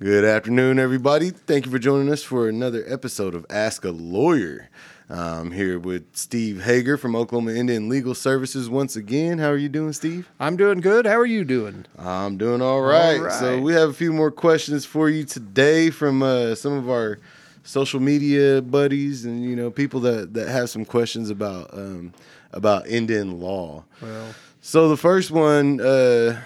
Good afternoon, everybody. Thank you for joining us for another episode of Ask a Lawyer. I'm here with Steve Hager from Oklahoma Indian Legal Services once again. How are you doing, Steve? I'm doing good. How are you doing? I'm doing all right. So we have a few more questions for you today from some of our social media buddies and, you know, people that have some questions about Indian law. Well, so the first one,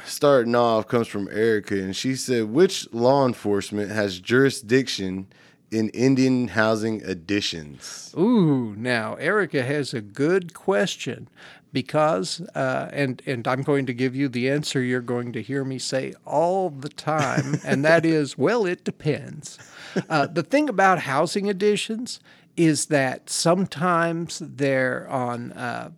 starting off, comes from Erica, and she said, which law enforcement has jurisdiction in Indian housing additions? Ooh, now, Erica has a good question because, and I'm going to give you the answer you're going to hear me say all the time, and that is, well, it depends. The thing about housing additions is that sometimes they're on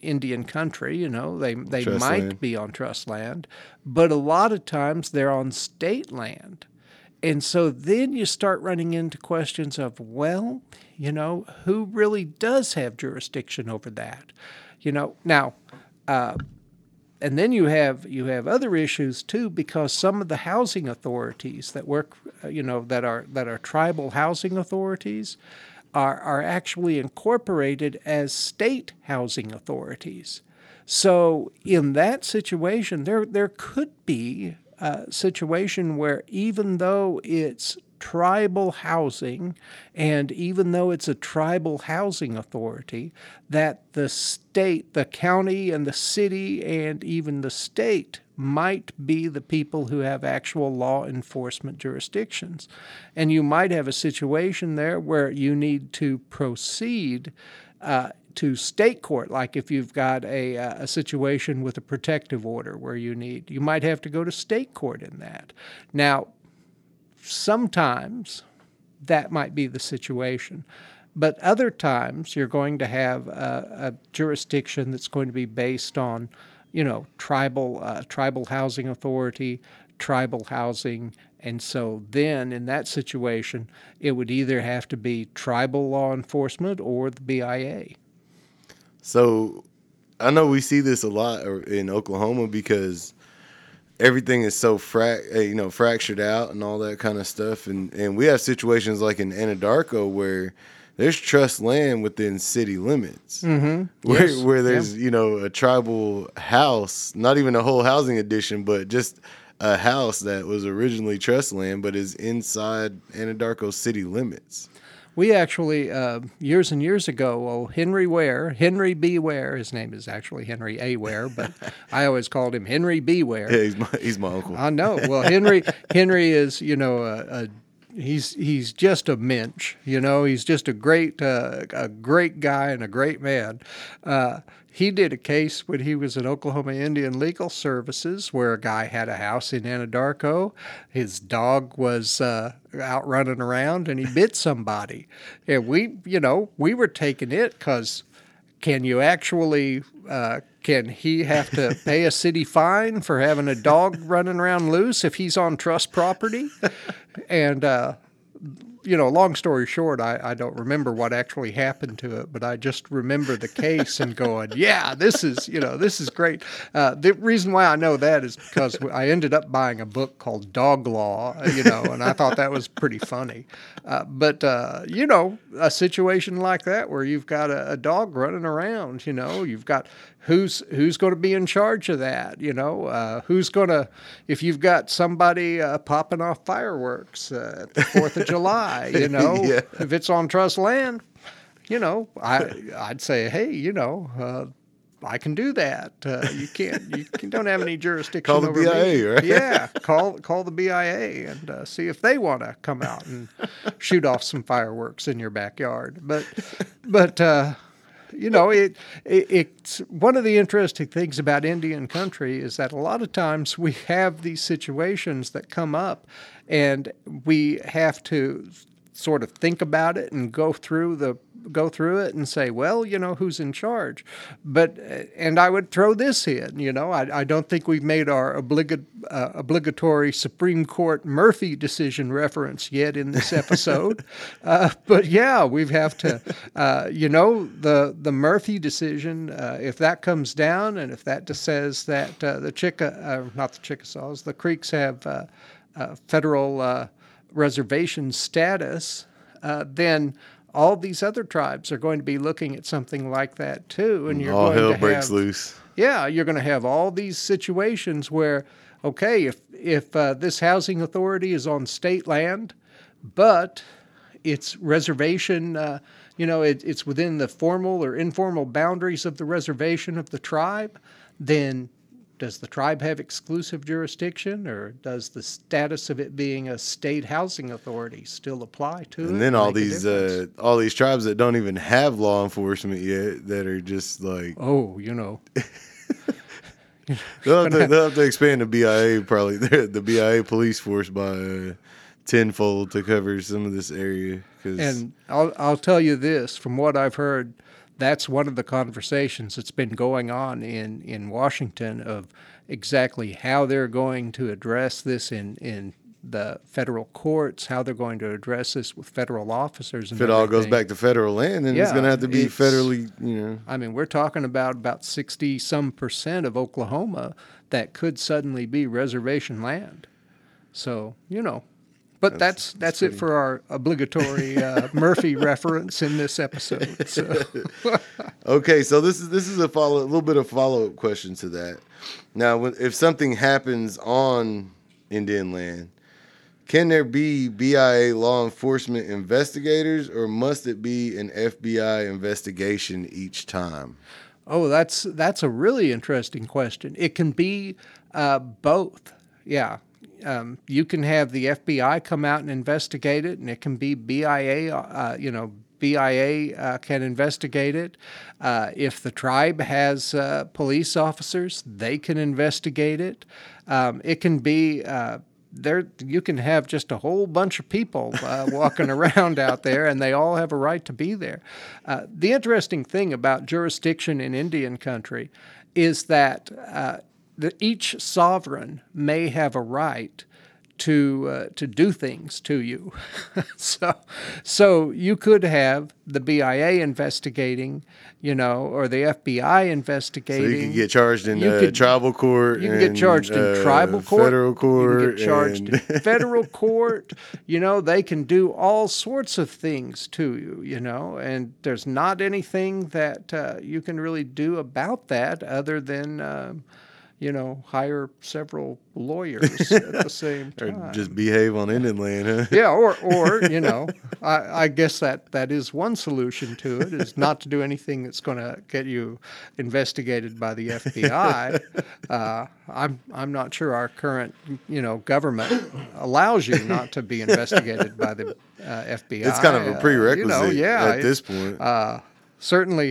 Indian country, you know, they might be on trust land, but a lot of times they're on state land. And so then you start running into questions of, well, you know, who really does have jurisdiction over that? You know, now, and then you have other issues too, because some of the housing authorities that work, you know, that are tribal housing authorities are actually incorporated as state housing authorities. So in that situation, there could be a situation where even though it's tribal housing and even though it's a tribal housing authority, that the state, the county and the city and even the state might be the people who have actual law enforcement jurisdictions. And you might have a situation there where you need to proceed to state court, like if you've got a situation with a protective order where you might have to go to state court in that. Now, sometimes that might be the situation. But other times you're going to have a jurisdiction that's going to be based on, you know, tribal housing authority, tribal housing. And so then in that situation, it would either have to be tribal law enforcement or the BIA. So I know we see this a lot in Oklahoma because everything is so fractured out and all that kind of stuff. And we have situations like in Anadarko where there's trust land within city limits, mm-hmm. where there's, you know, a tribal house, not even a whole housing addition, but just a house that was originally trust land, but is inside Anadarko city limits. We actually, years and years ago, Henry B. Ware, his name is actually Henry A. Ware, but I always called him Henry B. Ware. Yeah, he's my uncle. I know. Well, Henry is, you know, he's just a mensch, you know. He's just a great guy and a great man. He did a case when he was at Oklahoma Indian Legal Services where a guy had a house in Anadarko. His dog was out running around and he bit somebody. And we were taking it because can you actually can he have to pay a city fine for having a dog running around loose if he's on trust property? And, you know, long story short, I don't remember what actually happened to it, but I just remember the case and going, yeah, this is great. The reason why I know that is because I ended up buying a book called Dog Law, you know, and I thought that was pretty funny. But, you know, a situation like that where you've got a dog running around, you know, you've got who's going to be in charge of that, you know, who's going to, if you've got somebody popping off fireworks at the 4th of July, you know, yeah. If it's on trust land, you know, I'd say, hey, you know, I can do that. You don't have any jurisdiction over me. Call the BIA, right? Yeah, call the BIA and see if they want to come out and shoot off some fireworks in your backyard. But you know, it's one of the interesting things about Indian country is that a lot of times we have these situations that come up and we have to sort of think about it and go through it and say, well, you know, who's in charge? But, and I would throw this in, you know, I don't think we've made our obligatory Supreme Court Murphy decision reference yet in this episode. But yeah, we have to, you know, the Murphy decision, if that comes down and if that says that the Chickasaws, the Creeks have federal reservation status, then all these other tribes are going to be looking at something like that too. And you're all going hell to breaks have, loose. Yeah, you're going to have all these situations where, okay, if this housing authority is on state land, but it's reservation, it's within the formal or informal boundaries of the reservation of the tribe, then does the tribe have exclusive jurisdiction, or does the status of it being a state housing authority still apply to it? And then all these tribes that don't even have law enforcement yet that are just like... Oh, they'll have to expand the BIA probably, the BIA police force by... tenfold to cover some of this area. And I'll tell you this, from what I've heard, that's one of the conversations that's been going on in Washington of exactly how they're going to address this in the federal courts, how they're going to address this with federal officers. And if it all goes back to federal land, then it's going to have to be federally, I mean, we're talking about 60-some% of Oklahoma that could suddenly be reservation land. So, But that's it for our obligatory Murphy reference in this episode. So. Okay, so this is a little bit of follow-up question to that. Now, if something happens on Indian land, can there be BIA law enforcement investigators, or must it be an FBI investigation each time? Oh, that's a really interesting question. It can be both. Yeah. You can have the FBI come out and investigate it, and it can be BIA, can investigate it. If the tribe has police officers, they can investigate it. It can be... you can have just a whole bunch of people walking around out there, and they all have a right to be there. The interesting thing about jurisdiction in Indian country is that... each sovereign may have a right to do things to you. So you could have the BIA investigating, or the FBI investigating. So you could get charged in tribal court. You can get charged in tribal court. Federal court. You can get charged in federal court. They can do all sorts of things to you, and there's not anything that you can really do about that other than... hire several lawyers at the same time. Or just behave on Indian land, huh? Yeah, or I guess that is one solution to it, is not to do anything that's going to get you investigated by the FBI. I'm not sure our current, government allows you not to be investigated by the FBI. It's kind of a prerequisite at this point. Certainly...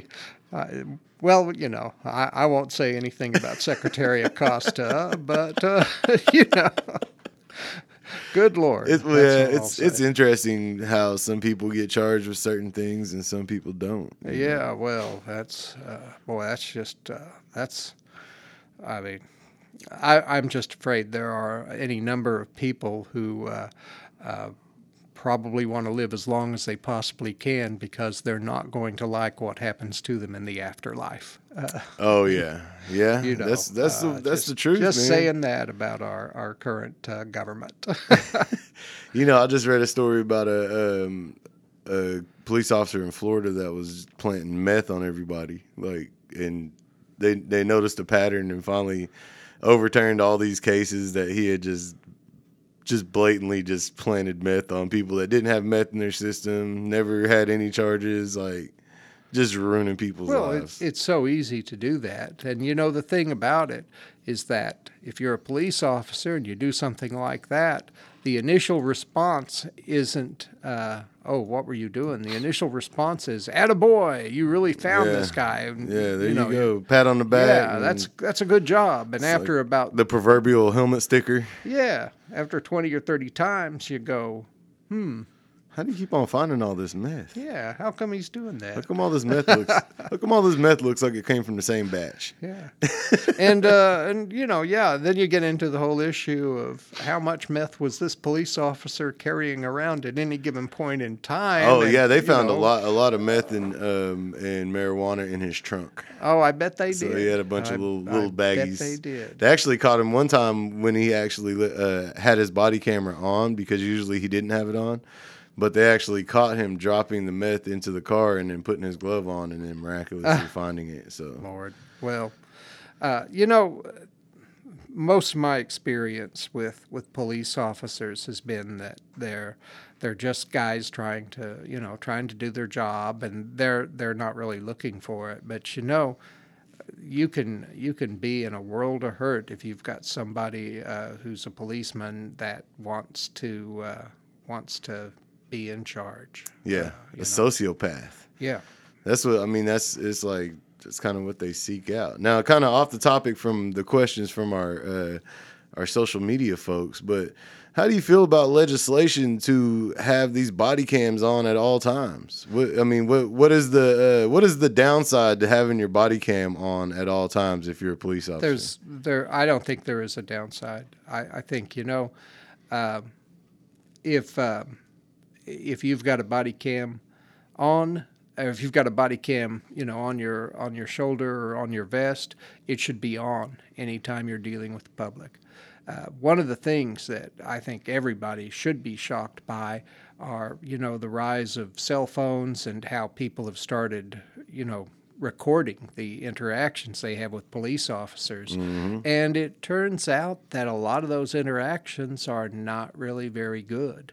I won't say anything about Secretary Acosta, but, good Lord. It's interesting how some people get charged with certain things and some people don't. Yeah, well, I'm just afraid there are any number of people who probably want to live as long as they possibly can because they're not going to like what happens to them in the afterlife. Yeah. That's the truth. Just man. Saying that about our current government. I just read a story about a police officer in Florida that was planting meth on everybody, and they noticed a pattern and finally overturned all these cases that he had just blatantly just planted meth on people that didn't have meth in their system, never had any charges, just ruining people's lives. It's so easy to do that. And, the thing about it is that if you're a police officer and you do something like that, the initial response isn't, what were you doing? The initial response is, attaboy, you really found this guy. And, there you go. Pat on the back. Yeah, that's a good job. And after about... The proverbial helmet sticker. Yeah. After 20 or 30 times, you go, How do you keep on finding all this meth? Yeah, how come he's doing that? How come all this meth looks? How come all this meth looks like it came from the same batch? Yeah, and you know, yeah. Then you get into the whole issue of how much meth was this police officer carrying around at any given point in time. Oh, and, yeah, they found a lot of meth and marijuana in his trunk. Oh, I bet they did. So he had a bunch of little baggies. I bet they did. They actually caught him one time when he actually had his body camera on, because usually he didn't have it on. But they actually caught him dropping the meth into the car and then putting his glove on and then miraculously finding it. So, Lord. Well, you know, most of my experience with police officers has been that they're just guys trying to do their job, and they're not really looking for it. But you know, you can be in a world of hurt if you've got somebody who's a policeman that wants to be in charge. Yeah, a sociopath. Yeah, that's what I mean. That's kind of what they seek out. Now, kind of off the topic from the questions from our social media folks, but how do you feel about legislation to have these body cams on at all times? What is the downside to having your body cam on at all times if you're a police officer? I don't think there is a downside. I think if you've got a body cam on, or if you've got a body cam, on your shoulder or on your vest, it should be on anytime you're dealing with the public. One of the things that I think everybody should be shocked by are, the rise of cell phones and how people have started, recording the interactions they have with police officers. Mm-hmm. And it turns out that a lot of those interactions are not really very good.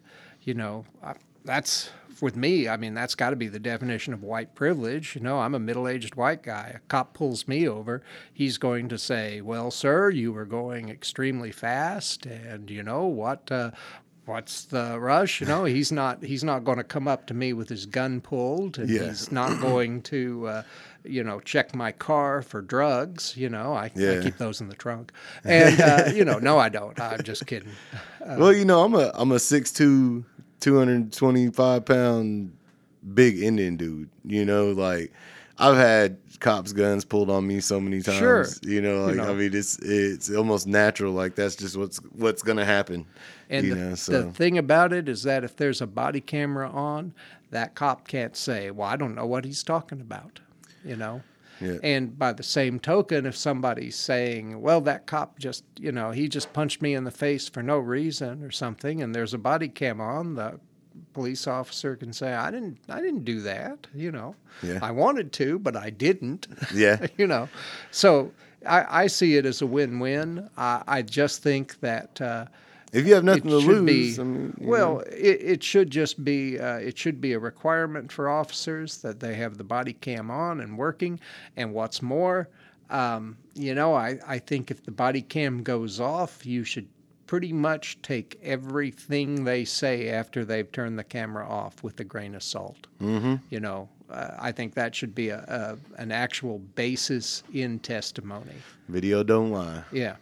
That's with me. I mean, that's got to be the definition of white privilege. I'm a middle-aged white guy. A cop pulls me over. He's going to say, "Well, sir, you were going extremely fast, and what's the rush?" He's not going to come up to me with his gun pulled, and he's not going to, check my car for drugs. I keep those in the trunk. And no, I don't. I'm just kidding. I'm a 6'2", 225-pound big Indian dude. I've had cops' guns pulled on me so many times. Sure. I mean, it's almost natural. That's just what's going to happen. And the thing about it is that if there's a body camera on, that cop can't say, "Well, I don't know what he's talking about," Yeah. And by the same token, if somebody's saying, "Well, that cop just, he just punched me in the face for no reason," or something, and there's a body cam on, the police officer can say, I didn't do that, Yeah. I wanted to, but I didn't. Yeah. So I see it as a win-win. I just think that if you have nothing to lose, it should be a requirement for officers that they have the body cam on and working. And what's more, I think if the body cam goes off, you should pretty much take everything they say after they've turned the camera off with a grain of salt. Mm-hmm. I think that should be an actual basis in testimony. Video don't lie. Yeah.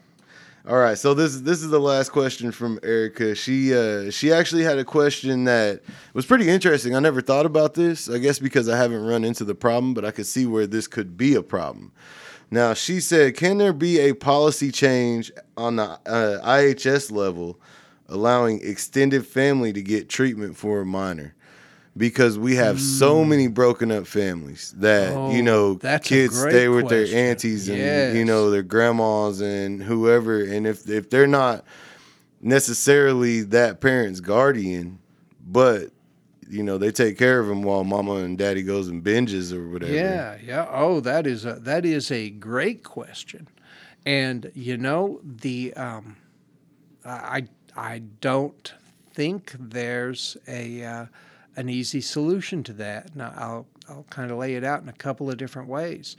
All right, so this is the last question from Erica. She actually had a question that was pretty interesting. I never thought about this, I guess because I haven't run into the problem, but I could see where this could be a problem. Now, she said, can there be a policy change on the IHS level allowing extended family to get treatment for a minor? Because we have so many broken up families that, kids stay with their aunties and, their grandmas and whoever. And if they're not necessarily that parent's guardian, but, they take care of them while mama and daddy goes and binges or whatever. Yeah, yeah. Oh, that is a great question. And, I don't think there's an easy solution to that. Now, I'll kind of lay it out in a couple of different ways.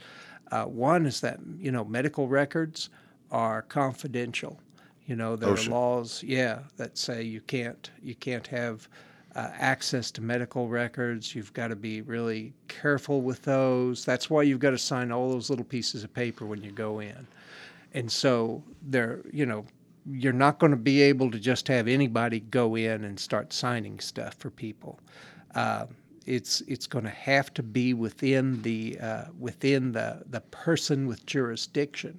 One is that, medical records are confidential. There are laws, that say you can't have access to medical records. You've got to be really careful with those. That's why you've got to sign all those little pieces of paper when you go in. And so there, you're not going to be able to just have anybody go in and start signing stuff for people. It's going to have to be within the person with jurisdiction,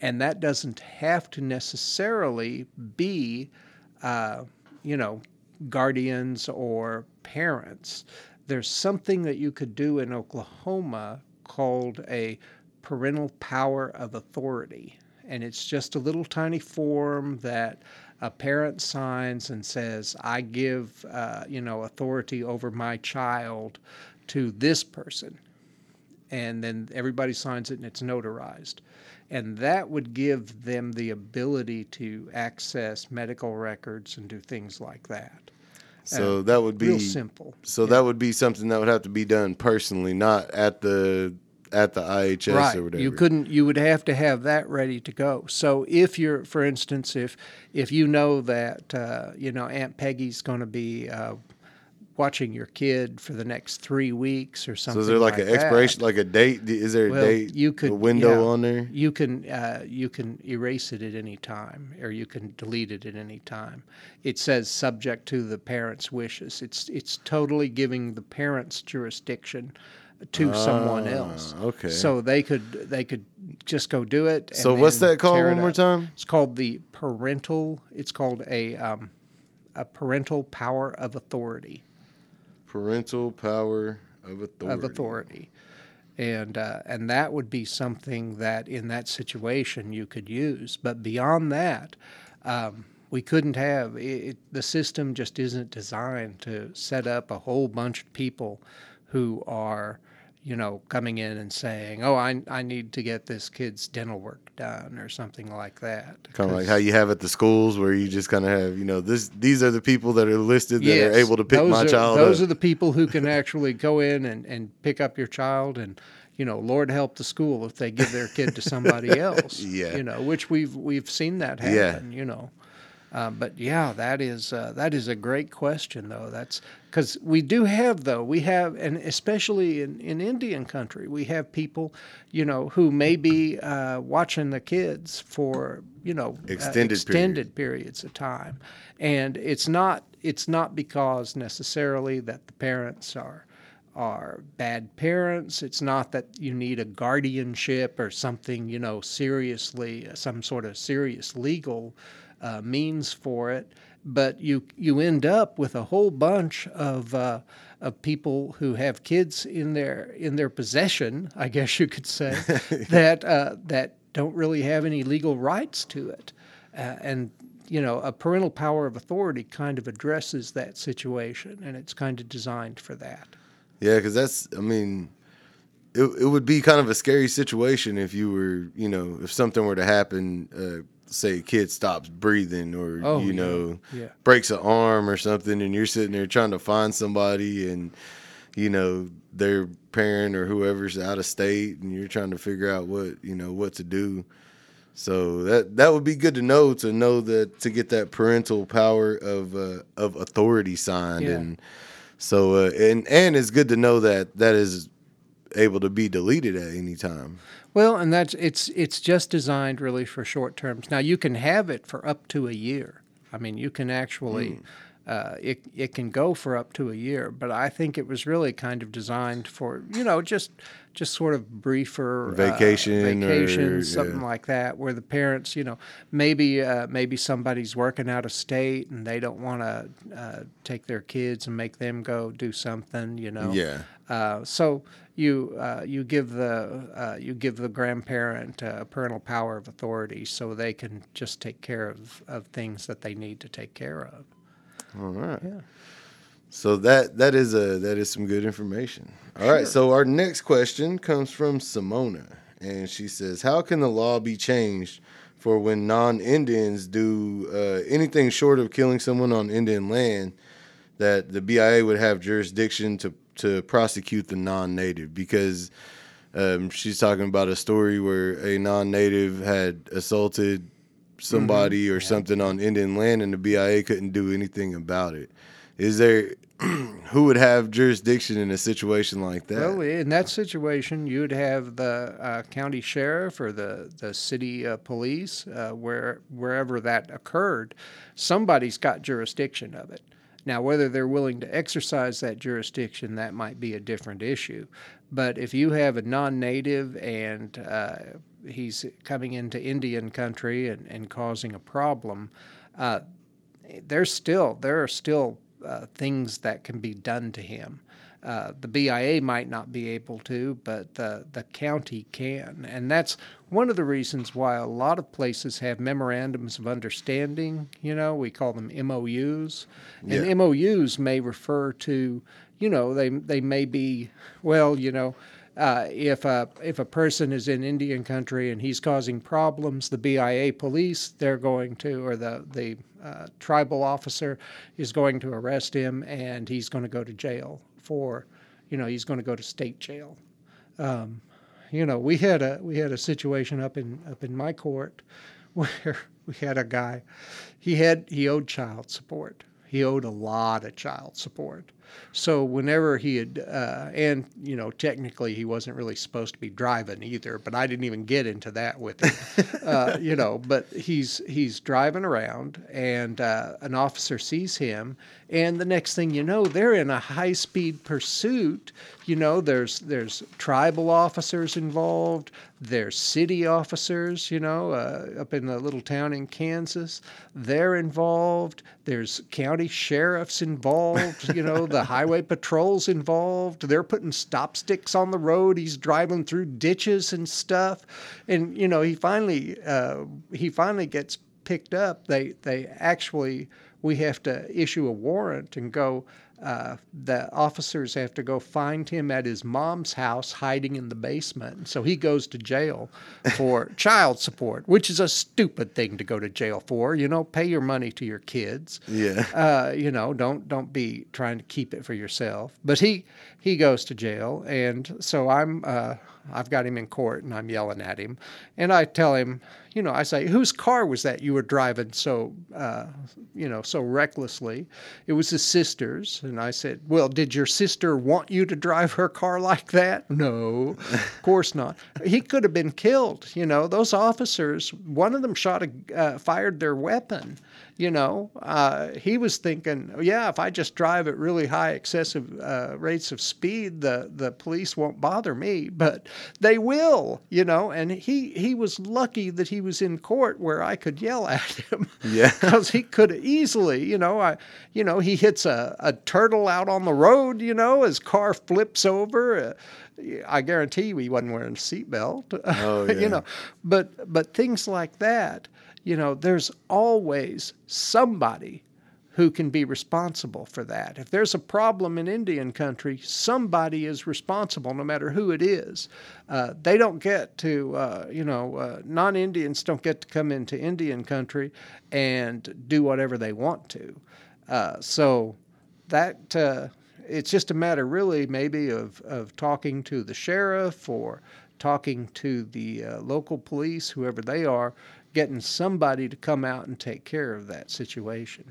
and that doesn't have to necessarily be guardians or parents. There's something that you could do in Oklahoma called a parental power of authority. And it's just a little tiny form that a parent signs and says, I give, authority over my child to this person. And then everybody signs it and it's notarized. And that would give them the ability to access medical records and do things like that. So that would be real simple. So that would be something that would have to be done personally, not at the IHS right. or whatever. You would have to have that ready to go. So if you're, for instance, if you know that Aunt Peggy's going to be watching your kid for the next 3 weeks or something. So is there like an expiration, like a date? Is there a date? You could, a window on there? You can erase it at any time, or you can delete it at any time. It says subject to the parent's wishes. It's totally giving the parents jurisdiction to someone else. Okay. So they could just go do it. And so what's that called one more time? It's called a parental power of authority. Parental power of authority. And that would be something that in that situation you could use. But beyond that, we couldn't have it. The system just isn't designed to set up a whole bunch of people who are, coming in and saying, oh, I need to get this kid's dental work done or something like that. Kind of like how you have at the schools where you just kind of have, these are the people that are listed that are able to pick my child up. Those are the people who can actually go in and pick up your child and, Lord help the school if they give their kid to somebody else. Yeah. Which we've seen that happen, that is a great question, though. That's because we have, and especially in Indian country, we have people, who may be watching the kids for, extended periods of time, and it's not because necessarily that the parents are bad parents. It's not that you need a guardianship or something, seriously, some sort of serious legal means for it, but you end up with a whole bunch of people who have kids in their possession, I guess you could say, that don't really have any legal rights to it, and a parental power of authority kind of addresses that situation, and it's kind of designed for that. Yeah, because it would be kind of a scary situation if you were, if something were to happen. Say a kid stops breathing or, breaks an arm or something, and you're sitting there trying to find somebody and, their parent or whoever's out of state, and you're trying to figure out what to do. So that would be good to know that, to get that parental power of authority signed. Yeah. And so, and it's good to know that is able to be deleted at any time. Well, and it's just designed really for short terms. Now you can have it for up to a year. I mean, you can actually it can go for up to a year, but I think it was really kind of designed for just sort of briefer vacation, something like that, where the parents maybe somebody's working out of state and they don't want to take their kids and make them go do something. So. You give the grandparent parental power of authority, so they can just take care of things that they need to take care of. All right. Yeah. So that is some good information. All right. So our next question comes from Simona, and she says, "How can the law be changed for when non-Indians do anything short of killing someone on Indian land, that the BIA would have jurisdiction to prosecute the non-native?" Because she's talking about a story where a non-native had assaulted somebody or something on Indian land, and the BIA couldn't do anything about it. is there who would have jurisdiction in a situation like that? Well, in that situation, you'd have the county sheriff or the city police, wherever that occurred. Somebody's got jurisdiction of it. Now, whether they're willing to exercise that jurisdiction, that might be a different issue. But if you have a non-native and he's coming into Indian country and causing a problem, there are still things that can be done to him. The BIA might not be able to, but the county can. And that's one of the reasons why a lot of places have memorandums of understanding. You know, we call them MOUs. Yeah. And MOUs may refer to, you know, they may be, well, you know, if a person is in Indian country and he's causing problems, the BIA police, they're going to, or the tribal officer is going to arrest him, and he's going to go to jail for, you know, he's going to go to state jail. You know, we had a situation up in my court where we had a guy, he owed child support. He owed a lot of child support. So whenever he had, and, you know, technically he wasn't really supposed to be driving either, but I didn't even get into that with him, you know, but he's driving around and an officer sees him, and the next thing you know, they're in a high-speed pursuit. You know, there's tribal officers involved, there's city officers, you know, up in a little town in Kansas, they're involved, there's county sheriffs involved, you know, the highway patrol's involved. They're putting stop sticks on the road. He's driving through ditches and stuff. And, you know, he finally gets picked up. They actually, we have to issue a warrant and go, the officers have to go find him at his mom's house hiding in the basement. So he goes to jail for child support, which is a stupid thing to go to jail for. You know, pay your money to your kids. Yeah. You know, don't be trying to keep it for yourself. But he goes to jail, and so I've got him in court, and I'm yelling at him, and I tell him, you know, I say, whose car was that you were driving so, you know, so recklessly? It was his sister's, and I said, well, did your sister want you to drive her car like that? No, of course not. He could have been killed, you know. Those officers, one of them fired their weapon. You know, he was thinking, yeah, if I just drive at really high excessive rates of speed, the police won't bother me, but they will, you know. And he was lucky that he was in court where I could yell at him. Yeah. Because he could easily, you know, he hits a turtle out on the road, you know, his car flips over. I guarantee you he wasn't wearing a seatbelt. Oh, yeah. You know, but things like that. You know, there's always somebody who can be responsible for that. If there's a problem in Indian country, somebody is responsible, no matter who it is. They don't get to, non-Indians don't get to come into Indian country and do whatever they want to. So that it's just a matter really maybe of talking to the sheriff or talking to the local police, whoever they are, getting somebody to come out and take care of that situation.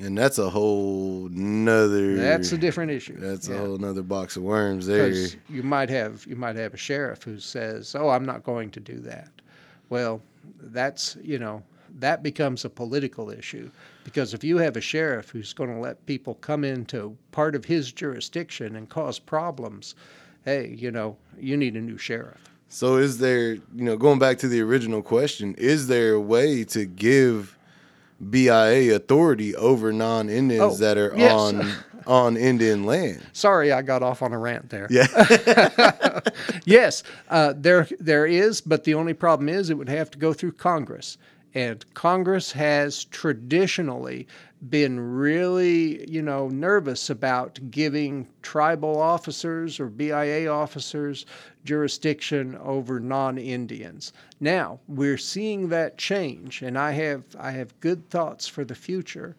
And that's a whole nother... That's a different issue. That's a whole nother box of worms there. You might have a sheriff who says, oh, I'm not going to do that. Well, that's, you know, that becomes a political issue. Because if you have a sheriff who's going to let people come into part of his jurisdiction and cause problems, hey, you know, you need a new sheriff. So is there, you know, going back to the original question, is there a way to give BIA authority over non-Indians that are on Indian land? Sorry, I got off on a rant there. Yeah. Yes, there is, but the only problem is it would have to go through Congress. And Congress has traditionally been really, you know, nervous about giving tribal officers or BIA officers jurisdiction over non-Indians. Now, we're seeing that change, and I have good thoughts for the future.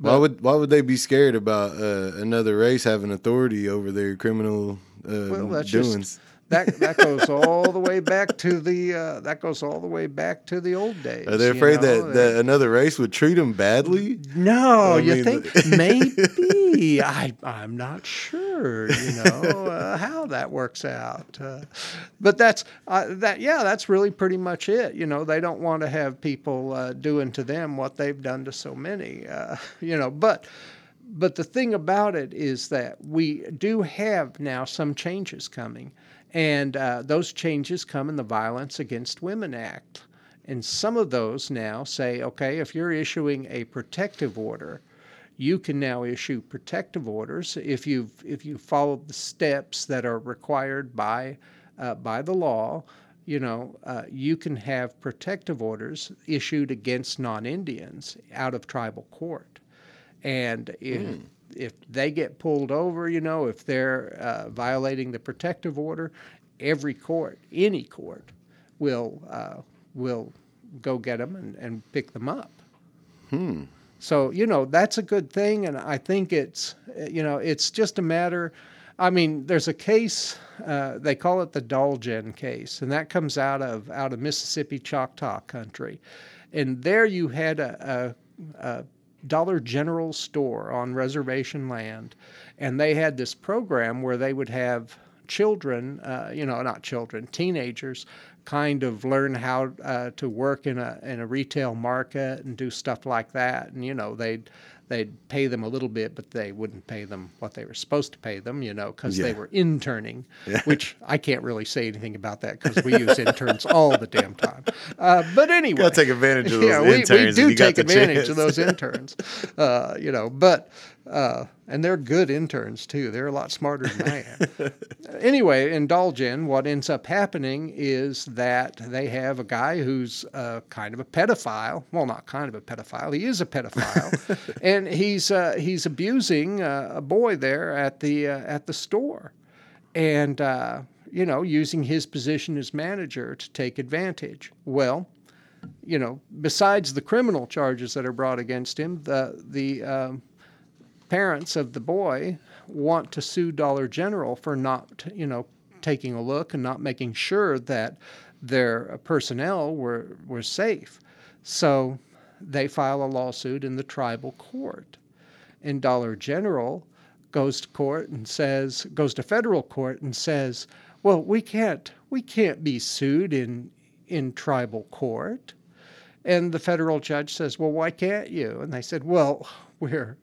Why would they be scared about another race having authority over their criminal doings? that goes all the way back to the old days. Are they afraid that another race would treat them badly? No, think maybe. I'm not sure. How that works out, but that's that. Yeah, that's really pretty much it. They don't want to have people doing to them what they've done to so many. But the thing about it is that we do have now some changes coming, and those changes come in the Violence Against Women Act. And some of those now say, okay, if you're issuing a protective order, you can now issue protective orders if you followed the steps that are required by the law. You can have protective orders issued against non-Indians out of tribal court. And if they get pulled over, if they're violating the protective order, every court, any court, will go get them and pick them up. Hmm. So, that's a good thing, and I think it's, it's just a matter. I mean, there's a case, they call it the Dal-Gen case, and that comes out of Mississippi Choctaw country. And there you had a Dollar General store on reservation land, and they had this program where they would have teenagers kind of learn how to work in a retail market and do stuff like that. And they'd pay them a little bit, but they wouldn't pay them what they were supposed to pay them, because they were interning, which I can't really say anything about that because we use interns all the damn time. But anyway. Got to take advantage of those interns. We do take advantage of those interns, but... and they're good interns, too. They're a lot smarter than I am. Anyway, in Dal-Gen, what ends up happening is that they have a guy who's kind of a pedophile. Well, not kind of a pedophile. He is a pedophile. And he's abusing a boy there at the store. And, using his position as manager to take advantage. Well, besides the criminal charges that are brought against him, the parents of the boy want to sue Dollar General for not, taking a look and not making sure that their personnel were safe. So they file a lawsuit in the tribal court. And Dollar General goes to federal court and says, well, we can't be sued in tribal court. And the federal judge says, well, why can't you? And they said, well, we're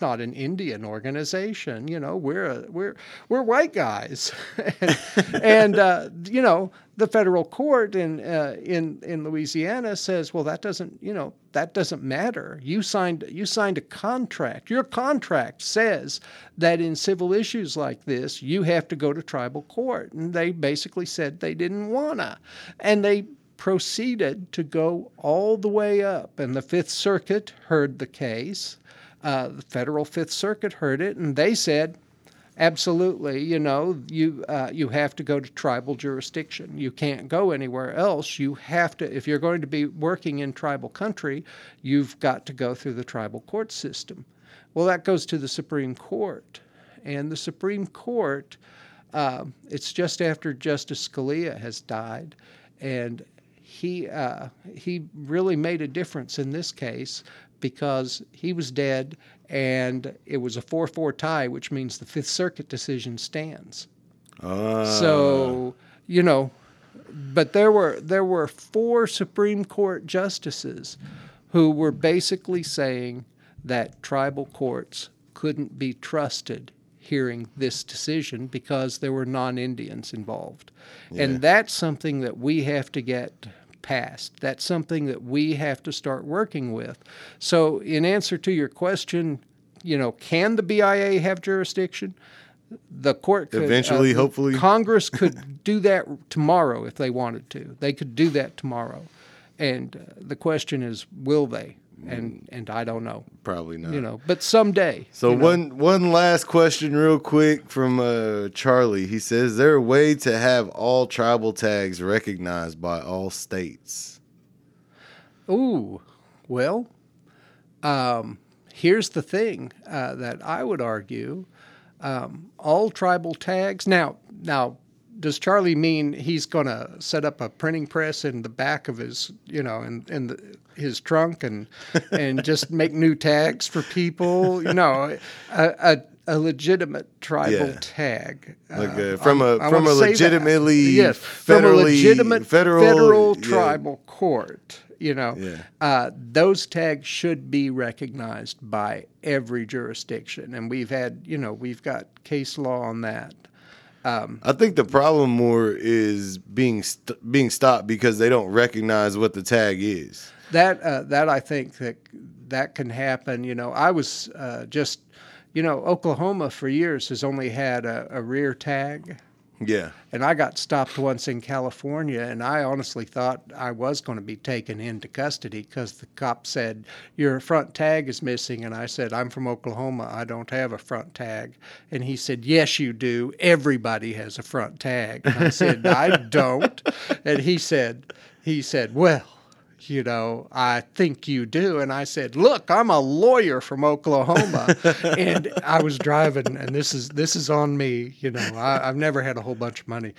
not an Indian organization, we're white guys, and the federal court in Louisiana says, well, that doesn't matter. You signed a contract. Your contract says that in civil issues like this, you have to go to tribal court, and they basically said they didn't wanna, and they proceeded to go all the way up, and the Fifth Circuit heard the case. The federal Fifth Circuit heard it, and they said, absolutely, you have to go to tribal jurisdiction. You can't go anywhere else. You have to, if you're going to be working in tribal country, you've got to go through the tribal court system. Well, that goes to the Supreme Court, and the Supreme Court, it's just after Justice Scalia has died, and he really made a difference in this case because he was dead and it was a 4-4 tie, which means the Fifth Circuit decision stands. So, but there were 4 Supreme Court justices who were basically saying that tribal courts couldn't be trusted hearing this decision because there were non-Indians involved. Yeah. And that's something that we have to get past. That's something that we have to start working with. So in answer to your question, can the BIA have jurisdiction? The court could. Eventually, hopefully. Congress could do that tomorrow if they wanted to. They could do that tomorrow. And the question is, will they? And I don't know. Probably not. But someday. So one last question real quick from Charlie. He says, is there a way to have all tribal tags recognized by all states? Ooh, well, here's the thing that I would argue. All tribal tags. Now does Charlie mean he's going to set up a printing press in the back of his, you know, his trunk and just make new tags for people? You know, a legitimate tribal tag, like from a legitimate federal tribal court. You know, those tags should be recognized by every jurisdiction, and we've got case law on that. I think the problem more is being stopped because they don't recognize what the tag is. That I think that can happen. You know, I was just, you know, Oklahoma for years has only had a rear tag. Yeah. And I got stopped once in California, and I honestly thought I was going to be taken into custody because the cop said, your front tag is missing. And I said, I'm from Oklahoma. I don't have a front tag. And he said, yes, you do. Everybody has a front tag. And I said, I don't. And he said, well, you know, I think you do. And I said, look, I'm a lawyer from Oklahoma. And I was driving, and this is on me. You know, I've never had a whole bunch of money.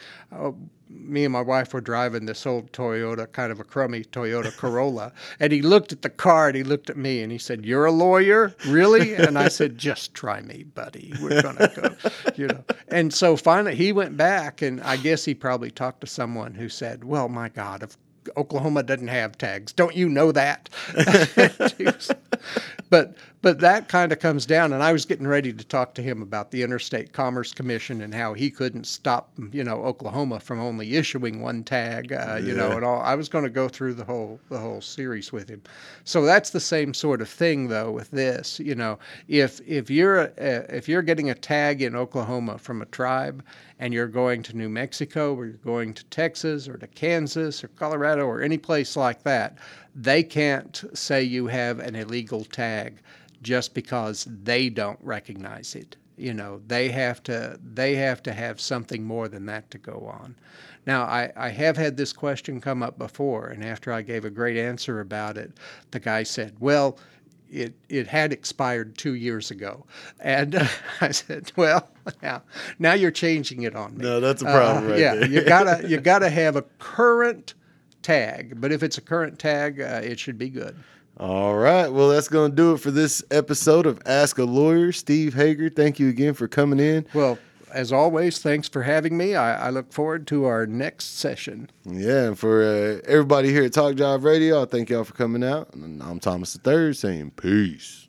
Me and my wife were driving this old Toyota, kind of a crummy Toyota Corolla. And he looked at the car, and he looked at me, and he said, you're a lawyer? Really? And I said, just try me, buddy. We're going to go, you know. And so finally he went back, and I guess he probably talked to someone who said, well, my God, of Oklahoma doesn't have tags. Don't you know that? But that kind of comes down, and I was getting ready to talk to him about the Interstate Commerce Commission and how he couldn't stop, you know, Oklahoma from only issuing one tag, you know, and all. I was going to go through the whole series with him. So that's the same sort of thing, though, with this. You know, if you're getting a tag in Oklahoma from a tribe, and you're going to New Mexico, or you're going to Texas, or to Kansas, or Colorado, or any place like that, they can't say you have an illegal tag just because they don't recognize it. You know, they have to have something more than that to go on. Now, I have had this question come up before, and after I gave a great answer about it, the guy said, well, it had expired 2 years ago. And I said, well, now you're changing it on me. No, that's a problem right there. Yeah, you gotta have a current tag, but if it's a current tag, it should be good. All right. Well, that's going to do it for this episode of Ask a Lawyer. Steve Hager, thank you again for coming in. Well, as always, thanks for having me. I look forward to our next session. Yeah, and for everybody here at Talk Job Radio, I thank y'all for coming out. And I'm Thomas the Third saying peace.